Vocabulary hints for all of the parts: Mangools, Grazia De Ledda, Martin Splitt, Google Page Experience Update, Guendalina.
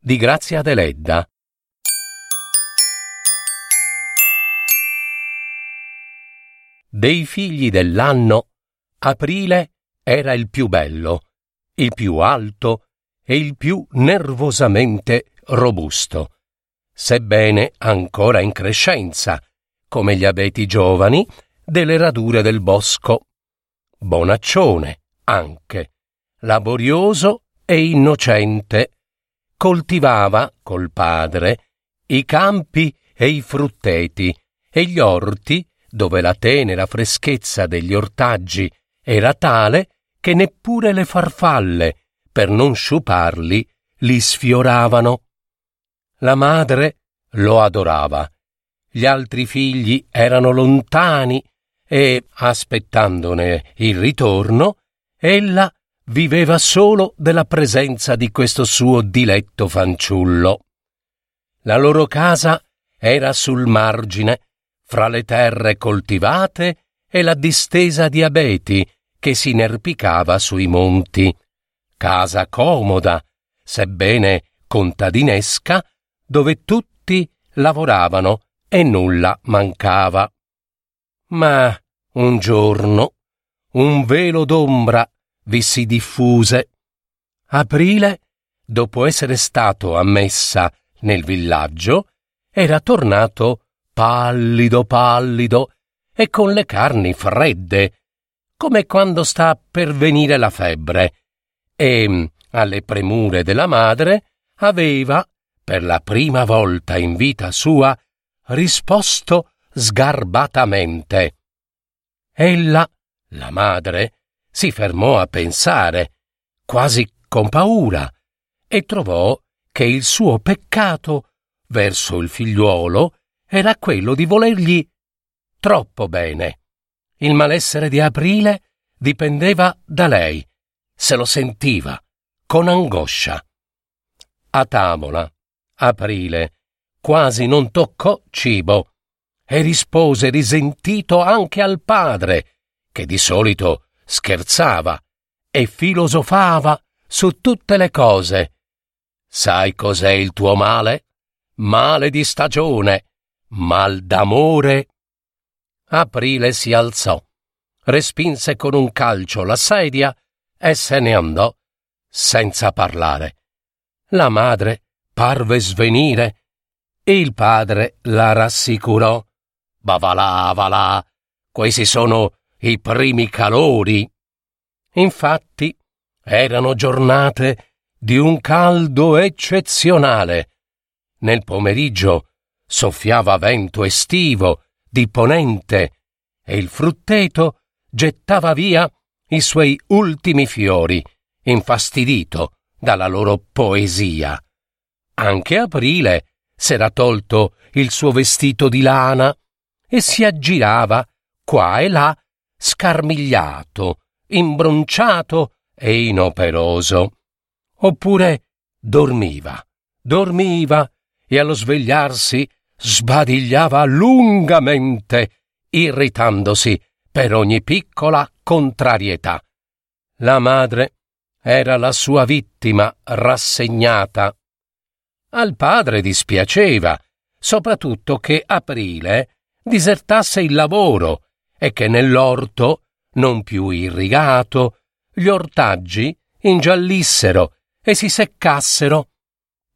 di Grazia De Ledda. Dei figli dell'anno, aprile era il più bello, il più alto e il più nervosamente robusto, sebbene ancora in crescenza, come gli abeti giovani delle radure del bosco. Bonaccione anche, laborioso e innocente, coltivava col padre i campi e i frutteti e gli orti, dove la tenera freschezza degli ortaggi era tale che neppure le farfalle, per non sciuparli, li sfioravano. La madre lo adorava. Gli altri figli erano lontani e, aspettandone il ritorno, ella viveva solo della presenza di questo suo diletto fanciullo. La loro casa era sul margine, fra le terre coltivate e la distesa di abeti che si inerpicava sui monti. Casa comoda, sebbene contadinesca, dove tutti lavoravano e nulla mancava. Ma un giorno un velo d'ombra vi si diffuse. Aprile, dopo essere stato ammessa nel villaggio, era tornato pallido e con le carni fredde, come quando sta per venire la febbre, e alle premure della madre aveva, per la prima volta in vita sua, risposto sgarbatamente. Ella, la madre, si fermò a pensare, quasi con paura, e trovò che il suo peccato verso il figliuolo era quello di volergli troppo bene. Il malessere di aprile dipendeva da lei, se lo sentiva con angoscia. A tavola, aprile quasi non toccò cibo e rispose risentito anche al padre, che di solito scherzava e filosofava su tutte le cose. Sai cos'è il tuo male? Male di stagione. Mal d'amore. Aprile si alzò, respinse con un calcio la sedia e se ne andò senza parlare. La madre parve svenire e il padre la rassicurò. Va là, questi sono i primi calori. Infatti erano giornate di un caldo eccezionale. Nel pomeriggio soffiava vento estivo di ponente e il frutteto gettava via i suoi ultimi fiori, infastidito dalla loro poesia. Anche aprile s'era tolto il suo vestito di lana e si aggirava qua e là, scarmigliato, imbronciato e inoperoso. Oppure dormiva e allo svegliarsi sbadigliava lungamente, irritandosi per ogni piccola contrarietà. La madre era la sua vittima rassegnata. Al padre dispiaceva, soprattutto che aprile disertasse il lavoro e che nell'orto, non più irrigato, gli ortaggi ingiallissero e si seccassero.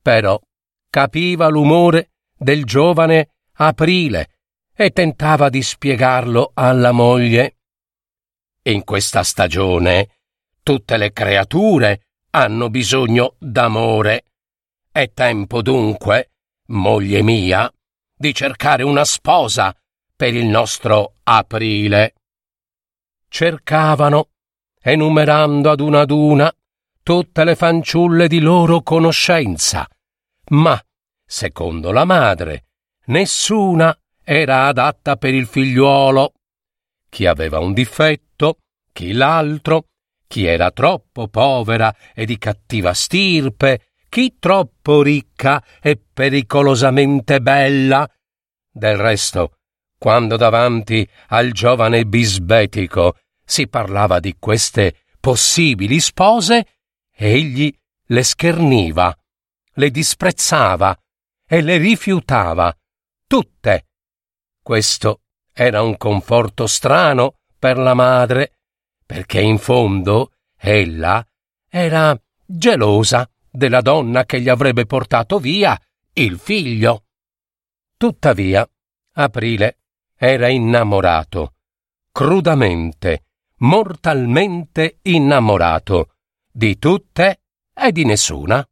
Però capiva l'umore del giovane aprile e tentava di spiegarlo alla moglie. In questa stagione tutte le creature hanno bisogno d'amore. È tempo dunque, moglie mia, di cercare una sposa per il nostro aprile. Cercavano, enumerando ad una tutte le fanciulle di loro conoscenza, ma, secondo la madre, nessuna era adatta per il figliuolo. Chi aveva un difetto, chi l'altro, chi era troppo povera e di cattiva stirpe, chi troppo ricca e pericolosamente bella. Del resto, quando davanti al giovane bisbetico si parlava di queste possibili spose, egli le scherniva, le disprezzava e le rifiutava tutte. Questo era un conforto strano per la madre, perché in fondo ella era gelosa della donna che gli avrebbe portato via il figlio. Tuttavia, Aprile era innamorato, crudamente, mortalmente innamorato, di tutte e di nessuna.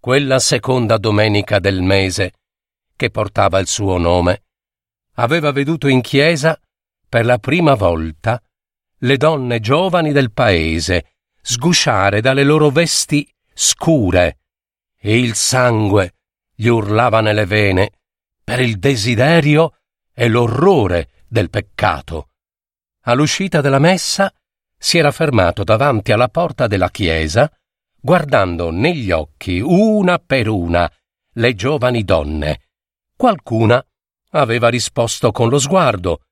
Quella seconda domenica del mese, che portava il suo nome, aveva veduto in chiesa, per la prima volta, le donne giovani del paese sgusciare dalle loro vesti scure, e il sangue gli urlava nelle vene per il desiderio e l'orrore del peccato. All'uscita della messa si era fermato davanti alla porta della chiesa, guardando negli occhi una per una le giovani donne. Qualcuna aveva risposto con lo sguardo,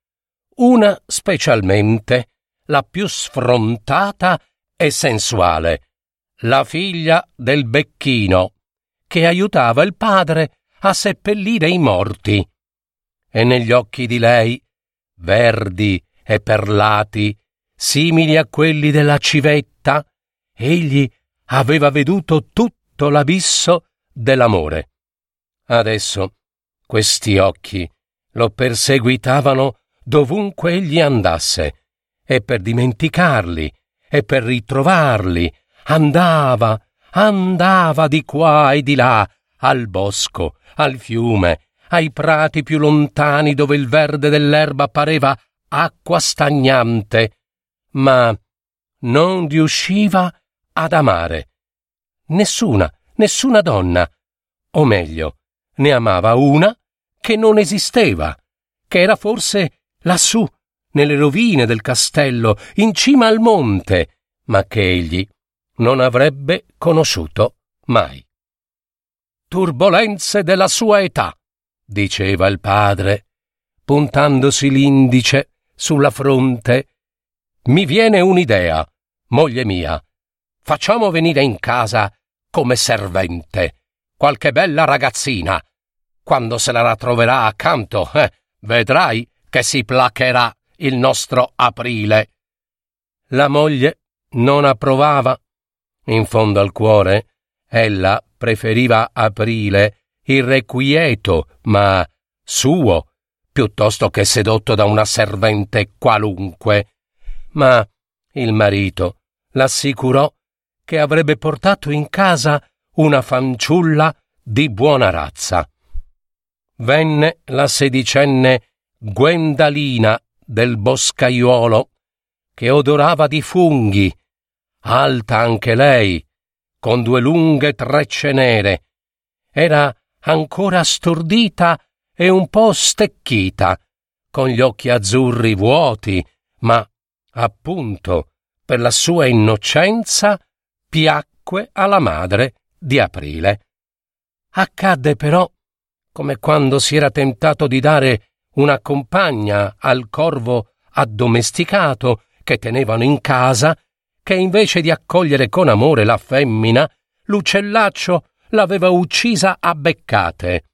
una specialmente, la più sfrontata e sensuale, la figlia del becchino, che aiutava il padre a seppellire i morti. E negli occhi di lei, verdi e perlati, simili a quelli della civetta, egli aveva veduto tutto l'abisso dell'amore. Adesso questi occhi lo perseguitavano dovunque egli andasse, e per dimenticarli e per ritrovarli andava di qua e di là, al bosco, al fiume, ai prati più lontani dove il verde dell'erba pareva acqua stagnante, ma non riusciva ad amare. Nessuna donna, o meglio, ne amava una che non esisteva, che era forse lassù, nelle rovine del castello, in cima al monte, ma che egli non avrebbe conosciuto mai. Turbolenze della sua età, diceva il padre, puntandosi l'indice sulla fronte. Mi viene un'idea, moglie mia. Facciamo venire in casa come servente qualche bella ragazzina. Quando se la troverà accanto, vedrai che si placherà il nostro Aprile. La moglie non approvava. In fondo al cuore, ella preferiva Aprile irrequieto, ma suo, piuttosto che sedotto da una servente qualunque. Ma il marito l'assicurò che avrebbe portato in casa una fanciulla di buona razza. Venne la sedicenne Guendalina del boscaiuolo, che odorava di funghi, alta anche lei, con due lunghe trecce nere. Era ancora stordita e un po' stecchita, con gli occhi azzurri vuoti, ma, appunto, per la sua innocenza, piacque alla madre di Aprile. Accadde però, come quando si era tentato di dare una compagna al corvo addomesticato che tenevano in casa, che invece di accogliere con amore la femmina, l'uccellaccio l'aveva uccisa a beccate.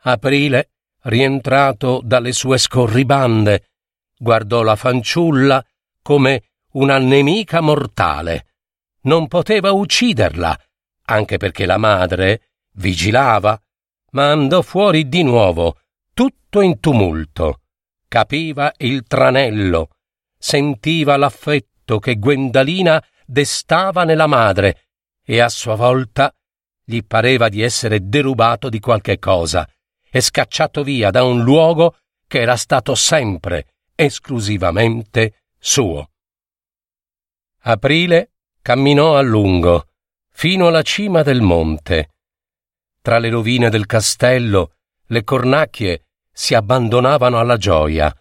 Aprile, rientrato dalle sue scorribande, guardò la fanciulla come una nemica mortale. Non poteva ucciderla, anche perché la madre vigilava, ma andò fuori di nuovo, tutto in tumulto. Capiva il tranello, sentiva l'affetto che Guendalina destava nella madre e a sua volta gli pareva di essere derubato di qualche cosa e scacciato via da un luogo che era stato sempre esclusivamente suo. Aprile camminò a lungo, fino alla cima del monte. Tra le rovine del castello, le cornacchie si abbandonavano alla gioia,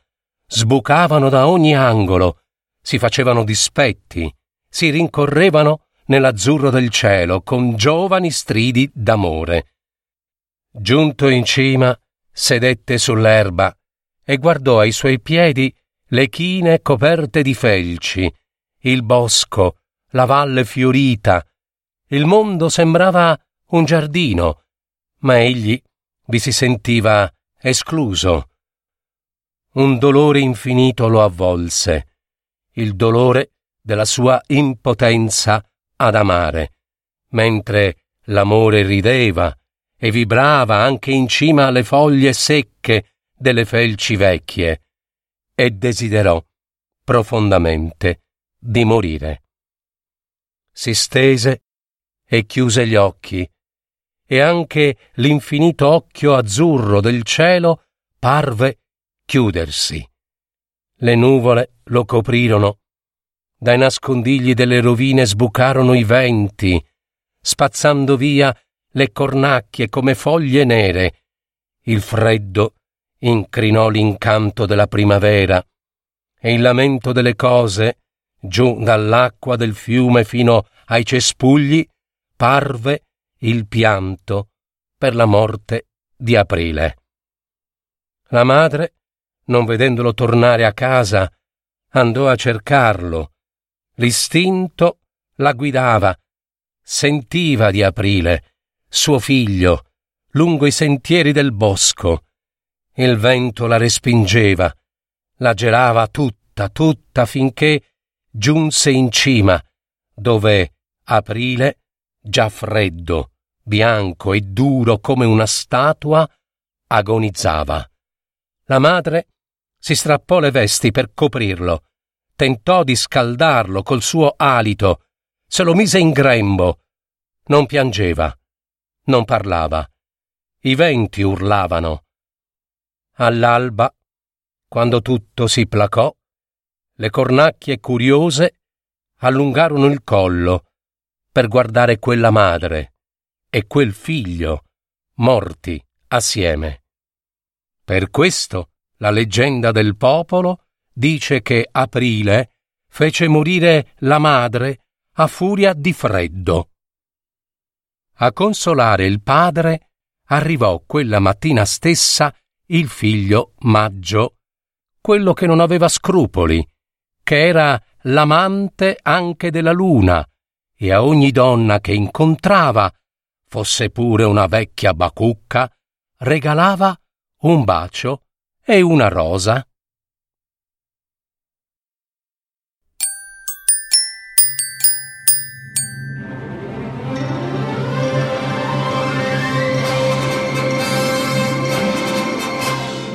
sbucavano da ogni angolo, si facevano dispetti, si rincorrevano nell'azzurro del cielo con giovani stridi d'amore. Giunto in cima, sedette sull'erba e guardò ai suoi piedi le chine coperte di felci, il bosco, la valle fiorita. Il mondo sembrava un giardino, ma egli vi si sentiva escluso. Un dolore infinito lo avvolse, il dolore della sua impotenza ad amare, mentre l'amore rideva e vibrava anche in cima alle foglie secche delle felci vecchie, e desiderò profondamente di morire. Si stese e chiuse gli occhi, e anche l'infinito occhio azzurro del cielo parve chiudersi. Le nuvole lo coprirono, dai nascondigli delle rovine sbucarono i venti, spazzando via le cornacchie come foglie nere. Il freddo incrinò l'incanto della primavera e il lamento delle cose, giù dall'acqua del fiume fino ai cespugli, parve il pianto per la morte di aprile. La madre, non vedendolo tornare a casa, andò a cercarlo. L'istinto la guidava, sentiva di aprile, suo figlio, lungo i sentieri del bosco. Il vento la respingeva, la gelava tutta, finché giunse in cima, dove aprile, già freddo, bianco e duro come una statua, agonizzava. La madre si strappò le vesti per coprirlo, tentò di scaldarlo col suo alito, se lo mise in grembo. Non piangeva, non parlava. I venti urlavano. All'alba, quando tutto si placò, le cornacchie curiose allungarono il collo per guardare quella madre e quel figlio morti assieme. Per questo la leggenda del popolo dice che aprile fece morire la madre a furia di freddo. A consolare il padre arrivò quella mattina stessa il figlio Maggio, quello che non aveva scrupoli, che era l'amante anche della luna, e a ogni donna che incontrava, fosse pure una vecchia bacucca, regalava un bacio e una rosa.